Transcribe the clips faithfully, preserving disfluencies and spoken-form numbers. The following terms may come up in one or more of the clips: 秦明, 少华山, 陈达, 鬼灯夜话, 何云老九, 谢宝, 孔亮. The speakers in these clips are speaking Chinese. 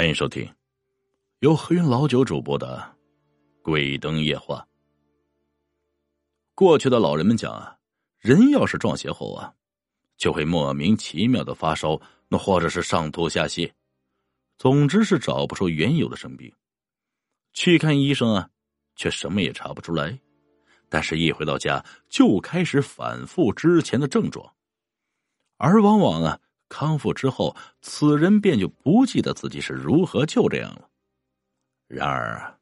欢迎收听由何云老九主播的《鬼灯夜话》。过去的老人们讲啊，人要是撞邪后啊，就会莫名其妙的发烧，那或者是上吐下泻，总之是找不出缘由的生病。去看医生啊，却什么也查不出来，但是一回到家就开始反复之前的症状，而往往啊康复之后，此人便就不记得自己是如何就这样了。然而，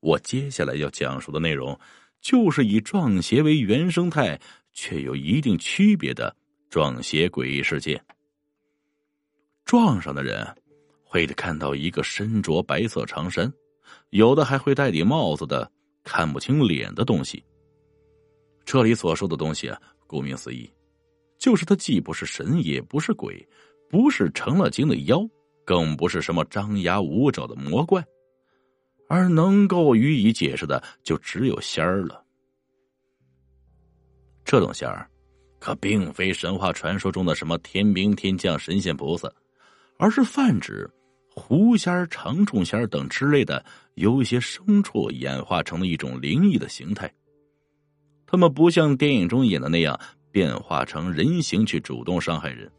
我接下来要讲述的内容，就是以撞邪为原生态，却有一定区别的撞邪诡异事件。撞上的人会看到一个身着白色长衫，有的还会戴顶帽子的看不清脸的东西。这里所说的东西啊，顾名思义，就是他既不是神，也不是鬼，不是成了精的妖，更不是什么张牙舞爪的魔怪，而能够予以解释的就只有仙儿了。这种仙儿可并非神话传说中的什么天兵天将神仙菩萨，而是泛指狐仙儿、长虫仙儿等之类的由一些牲畜演化成了一种灵异的形态。他们不像电影中演的那样变化成人形去主动伤害人，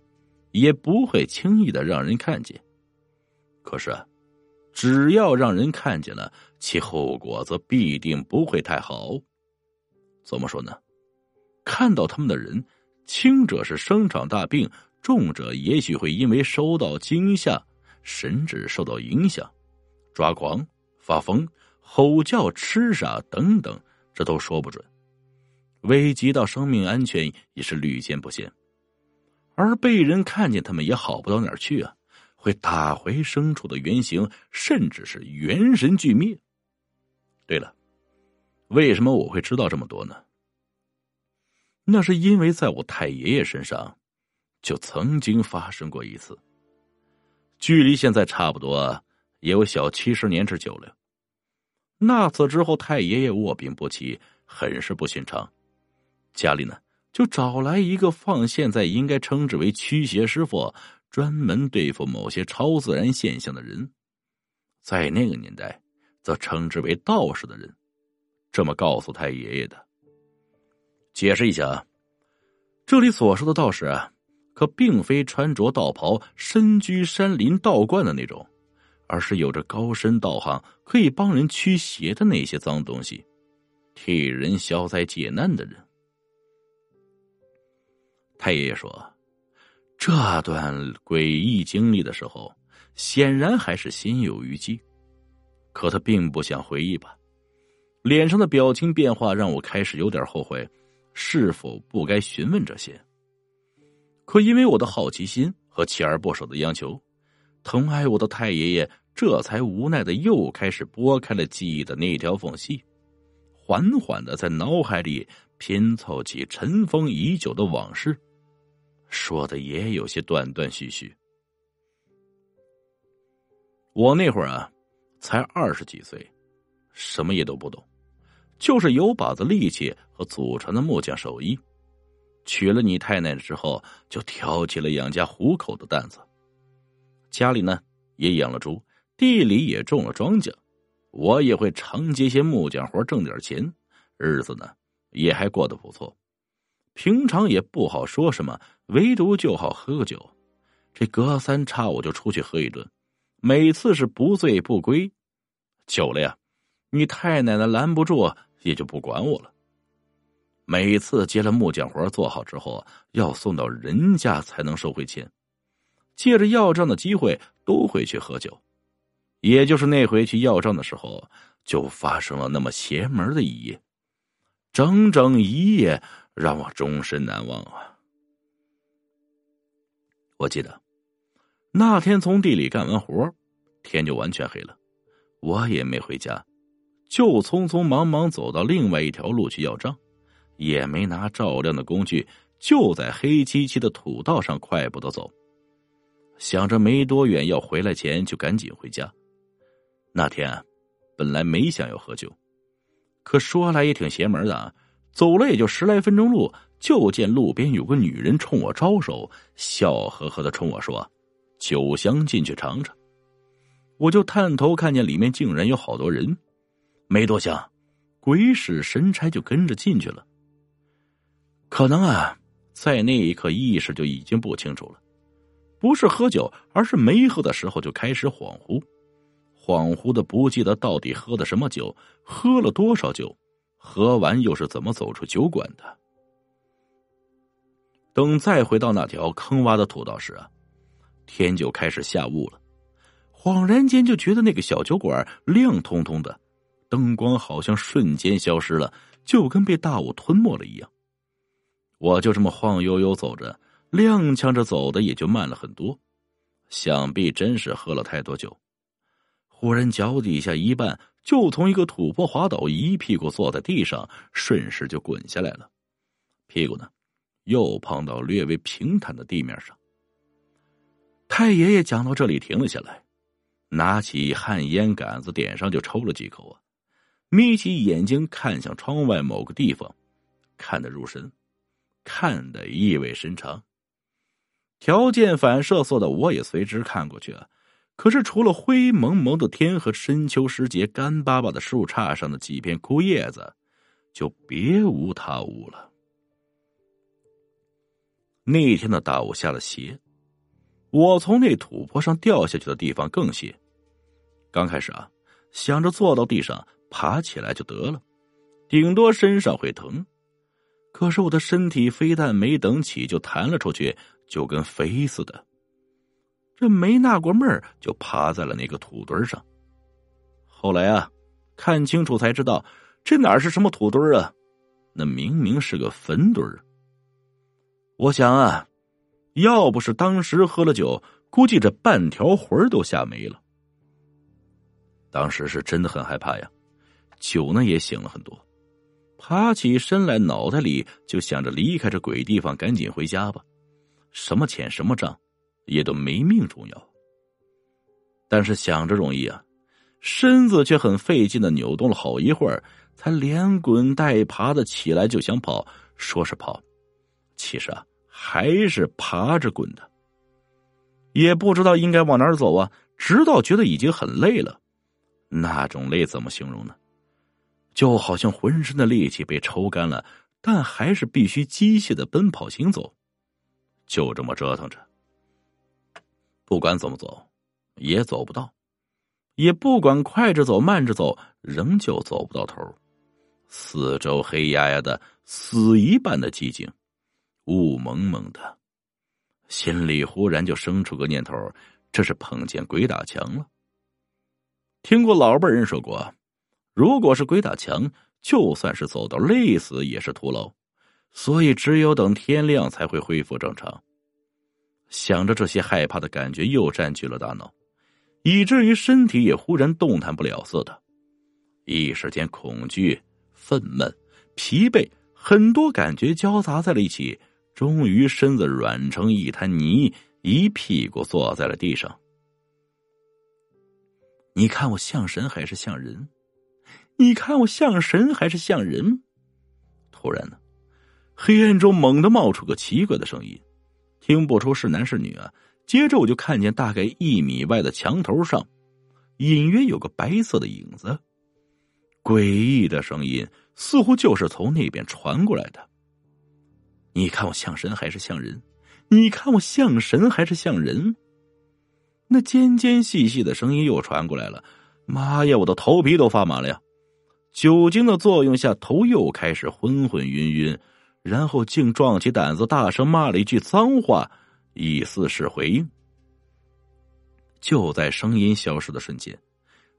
也不会轻易的让人看见。可是啊，只要让人看见了，其后果则必定不会太好。怎么说呢？看到他们的人，轻者是生场大病，重者也许会因为受到惊吓，神智受到影响，抓狂、发疯、吼叫、痴傻等等，这都说不准。危及到生命安全也是屡见不鲜，而被人看见他们也好不到哪儿去啊，会打回牲畜的原形，甚至是元神俱灭。对了，为什么我会知道这么多呢？那是因为在我太爷爷身上就曾经发生过一次，距离现在差不多也有小七十年之久了。那次之后，太爷爷卧病不起，很是不寻常。家里呢，就找来一个放现在应该称之为驱邪师傅，专门对付某些超自然现象的人，在那个年代则称之为道士的人，这么告诉太爷爷的。解释一下啊，这里所说的道士啊，可并非穿着道袍、身居山林道观的那种，而是有着高深道行，可以帮人驱邪的那些脏东西，替人消灾解难的人。太爷爷说，这段诡异经历的时候，显然还是心有余悸，可他并不想回忆吧。脸上的表情变化让我开始有点后悔，是否不该询问这些。可因为我的好奇心和锲而不舍的央求，疼爱我的太爷爷这才无奈的又开始拨开了记忆的那条缝隙，缓缓的在脑海里拼凑起尘封已久的往事，说的也有些断断续续。我那会儿啊，才二十几岁，什么也都不懂，就是有把子力气和祖传的木匠手艺。娶了你太奶之后，就挑起了养家糊口的担子。家里呢也养了猪，地里也种了庄稼，我也会常接些木匠活挣点钱，日子呢也还过得不错。平常也不好说什么，唯独就好喝个酒，这隔三差五就出去喝一顿，每次是不醉不归。久了呀，你太奶奶拦不住，也就不管我了。每次接了木匠活做好之后，要送到人家才能收回钱，借着要账的机会都会去喝酒。也就是那回去要账的时候，就发生了那么邪门的一夜，整整一夜让我终身难忘啊！我记得那天从地里干完活，天就完全黑了，我也没回家，就匆匆忙忙走到另外一条路去要账，也没拿照亮的工具，就在黑漆漆的土道上快步的走，想着没多远要回来前就赶紧回家。那天啊，本来没想要喝酒，可说来也挺邪门的啊，走了也就十来分钟路，就见路边有个女人冲我招手，笑呵呵的冲我说：“酒香进去尝尝。”我就探头看见里面竟然有好多人，没多想，鬼使神差就跟着进去了。可能啊，在那一刻意识就已经不清楚了，不是喝酒，而是没喝的时候就开始恍惚，恍惚的不记得到底喝的什么酒，喝了多少酒，喝完又是怎么走出酒馆的。等再回到那条坑洼的土道时啊，天就开始下雾了。恍然间就觉得那个小酒馆亮通通的，灯光好像瞬间消失了，就跟被大雾吞没了一样。我就这么晃悠悠走着，踉跄着走的也就慢了很多，想必真是喝了太多酒。忽然脚底下一绊，就从一个土坡滑倒，一屁股坐在地上，顺势就滚下来了，屁股呢又碰到略微平坦的地面上。太爷爷讲到这里停了下来，拿起旱烟杆子点上就抽了几口啊，眯起眼睛看向窗外某个地方，看得入神，看得意味深长。条件反射似的我也随之看过去啊，可是除了灰蒙蒙的天和深秋时节干巴巴的树杈上的几片枯叶子，就别无他物了。那天的大雾下了邪，我从那土坡上掉下去的地方更斜。刚开始啊，想着坐到地上爬起来就得了，顶多身上会疼。可是我的身体非但没等起就弹了出去，就跟飞似的。这没纳过闷儿就趴在了那个土堆上。后来啊，看清楚才知道，这哪是什么土堆啊，那明明是个坟堆。我想啊，要不是当时喝了酒，估计这半条魂都吓没了。当时是真的很害怕呀，酒呢也醒了很多，爬起身来，脑袋里就想着离开这鬼地方赶紧回家吧，什么钱什么账也都没命重要。但是想着容易啊，身子却很费劲的扭动了好一会儿，才连滚带爬的起来就想跑，说是跑，其实啊还是爬着滚的，也不知道应该往哪儿走啊，直到觉得已经很累了。那种累怎么形容呢？就好像浑身的力气被抽干了，但还是必须机械的奔跑行走。就这么折腾着，不管怎么走也走不到，也不管快着走慢着走，仍旧走不到头。四周黑压压的，死一般的寂静，雾蒙蒙的，心里忽然就生出个念头，这是碰见鬼打墙了。听过老辈人说过，如果是鬼打墙，就算是走到累死也是徒劳，所以只有等天亮才会恢复正常。想着这些，害怕的感觉又占据了大脑，以至于身体也忽然动弹不了似的。一时间恐惧、愤懑、疲惫，很多感觉交杂在了一起，终于身子软成一滩泥，一屁股坐在了地上。你看我像神还是像人？你看我像神还是像人？突然呢，黑暗中猛地冒出个奇怪的声音，听不出是男是女啊。接着我就看见大概一米外的墙头上，隐约有个白色的影子。诡异的声音似乎就是从那边传过来的。你看我像神还是像人？你看我像神还是像人？那尖尖细细的声音又传过来了。妈呀，我的头皮都发麻了呀！酒精的作用下，头又开始昏昏晕晕，然后竟壮起胆子大声骂了一句脏话，以似是回应。就在声音消失的瞬间，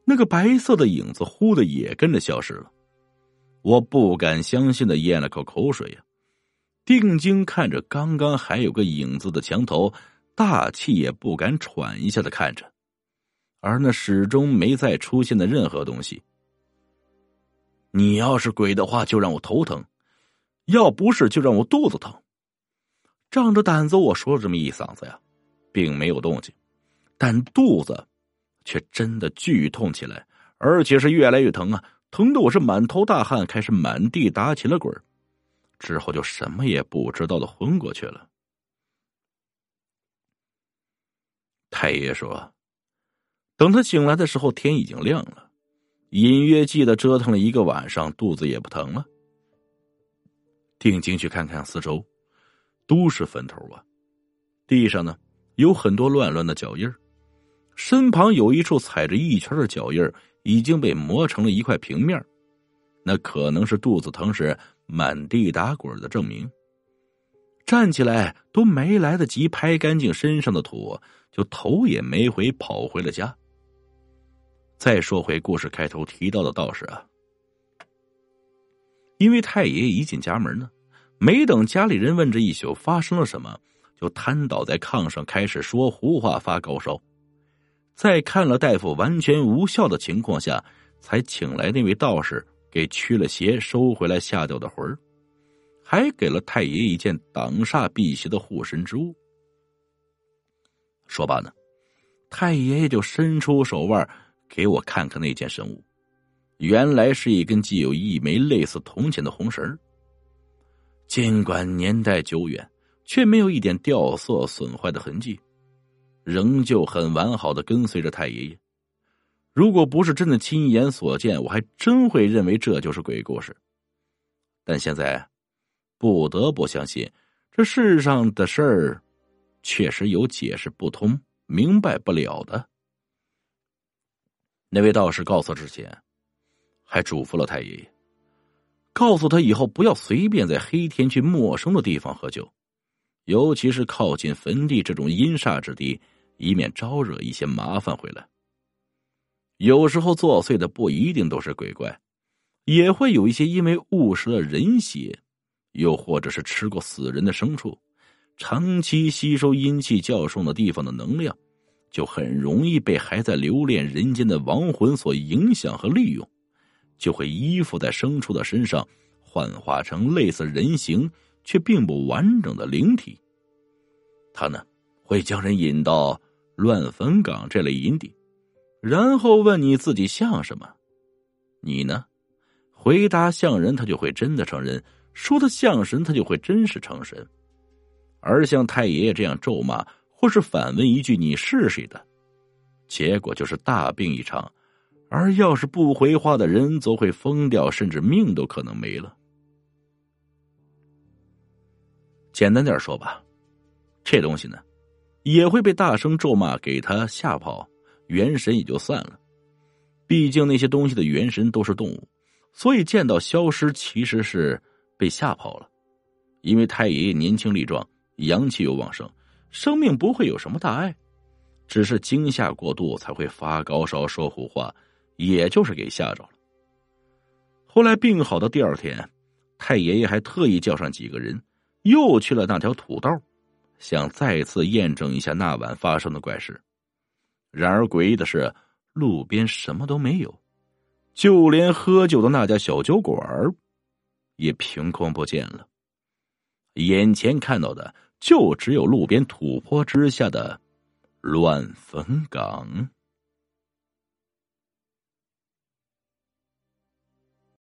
那个白色的影子忽的也跟着消失了。我不敢相信的咽了口口水呀、啊。定睛看着刚刚还有个影子的墙头，大气也不敢喘一下的看着，而那始终没再出现的任何东西。你要是鬼的话，就让我头疼；要不是，就让我肚子疼。仗着胆子，我说了这么一嗓子呀，并没有动静，但肚子却真的剧痛起来，而且是越来越疼啊，疼得我是满头大汗，开始满地打起了滚儿。之后就什么也不知道的昏过去了。太爷说，等他醒来的时候，天已经亮了，隐约记得折腾了一个晚上，肚子也不疼了。定睛去看看四周，都是坟头啊，地上呢有很多乱乱的脚印，身旁有一处踩着一圈的脚印已经被磨成了一块平面，那可能是肚子疼时满地打滚的证明。站起来都没来得及拍干净身上的土，就头也没回跑回了家。再说回故事开头提到的道士啊，因为太爷一进家门呢，没等家里人问这一宿发生了什么，就瘫倒在炕上开始说胡话发高烧。在看了大夫完全无效的情况下，才请来那位道士给驱了邪，收回来吓掉的魂儿，还给了太爷一件挡煞辟邪的护身之物。说罢呢，太爷爷就伸出手腕给我看看那件神物，原来是一根既有一枚类似铜钱的红绳，尽管年代久远，却没有一点掉色损坏的痕迹，仍旧很完好的跟随着太爷爷。如果不是真的亲眼所见，我还真会认为这就是鬼故事。但现在不得不相信，这世上的事儿确实有解释不通、明白不了的。那位道士告诉之前，还嘱咐了太爷爷，告诉他以后不要随便在黑天去陌生的地方喝酒，尤其是靠近坟地这种阴煞之地，以免招惹一些麻烦回来。有时候作祟的不一定都是鬼怪，也会有一些因为误食了人血，又或者是吃过死人的牲畜，长期吸收阴气较重的地方的能量，就很容易被还在留恋人间的亡魂所影响和利用，就会依附在牲畜的身上，幻化成类似人形却并不完整的灵体。他呢，会将人引到乱坟岗这类阴地，然后问你自己像什么，你呢回答像人，他就会真的成人；说他像神，他就会真是成神。而像太爷爷这样咒骂或是反问一句你试试的，结果就是大病一场，而要是不回话的人则会疯掉，甚至命都可能没了。简单点说吧，这东西呢也会被大声咒骂给他吓跑，元神也就散了。毕竟那些东西的元神都是动物，所以见到消失其实是被吓跑了。因为太爷爷年轻力壮，阳气又旺盛，生命不会有什么大碍，只是惊吓过度才会发高烧说胡话，也就是给吓着了。后来病好的第二天，太爷爷还特意叫上几个人又去了那条土道，想再次验证一下那晚发生的怪事。然而诡异的是，路边什么都没有，就连喝酒的那家小酒馆也凭空不见了。眼前看到的就只有路边土坡之下的乱坟岗。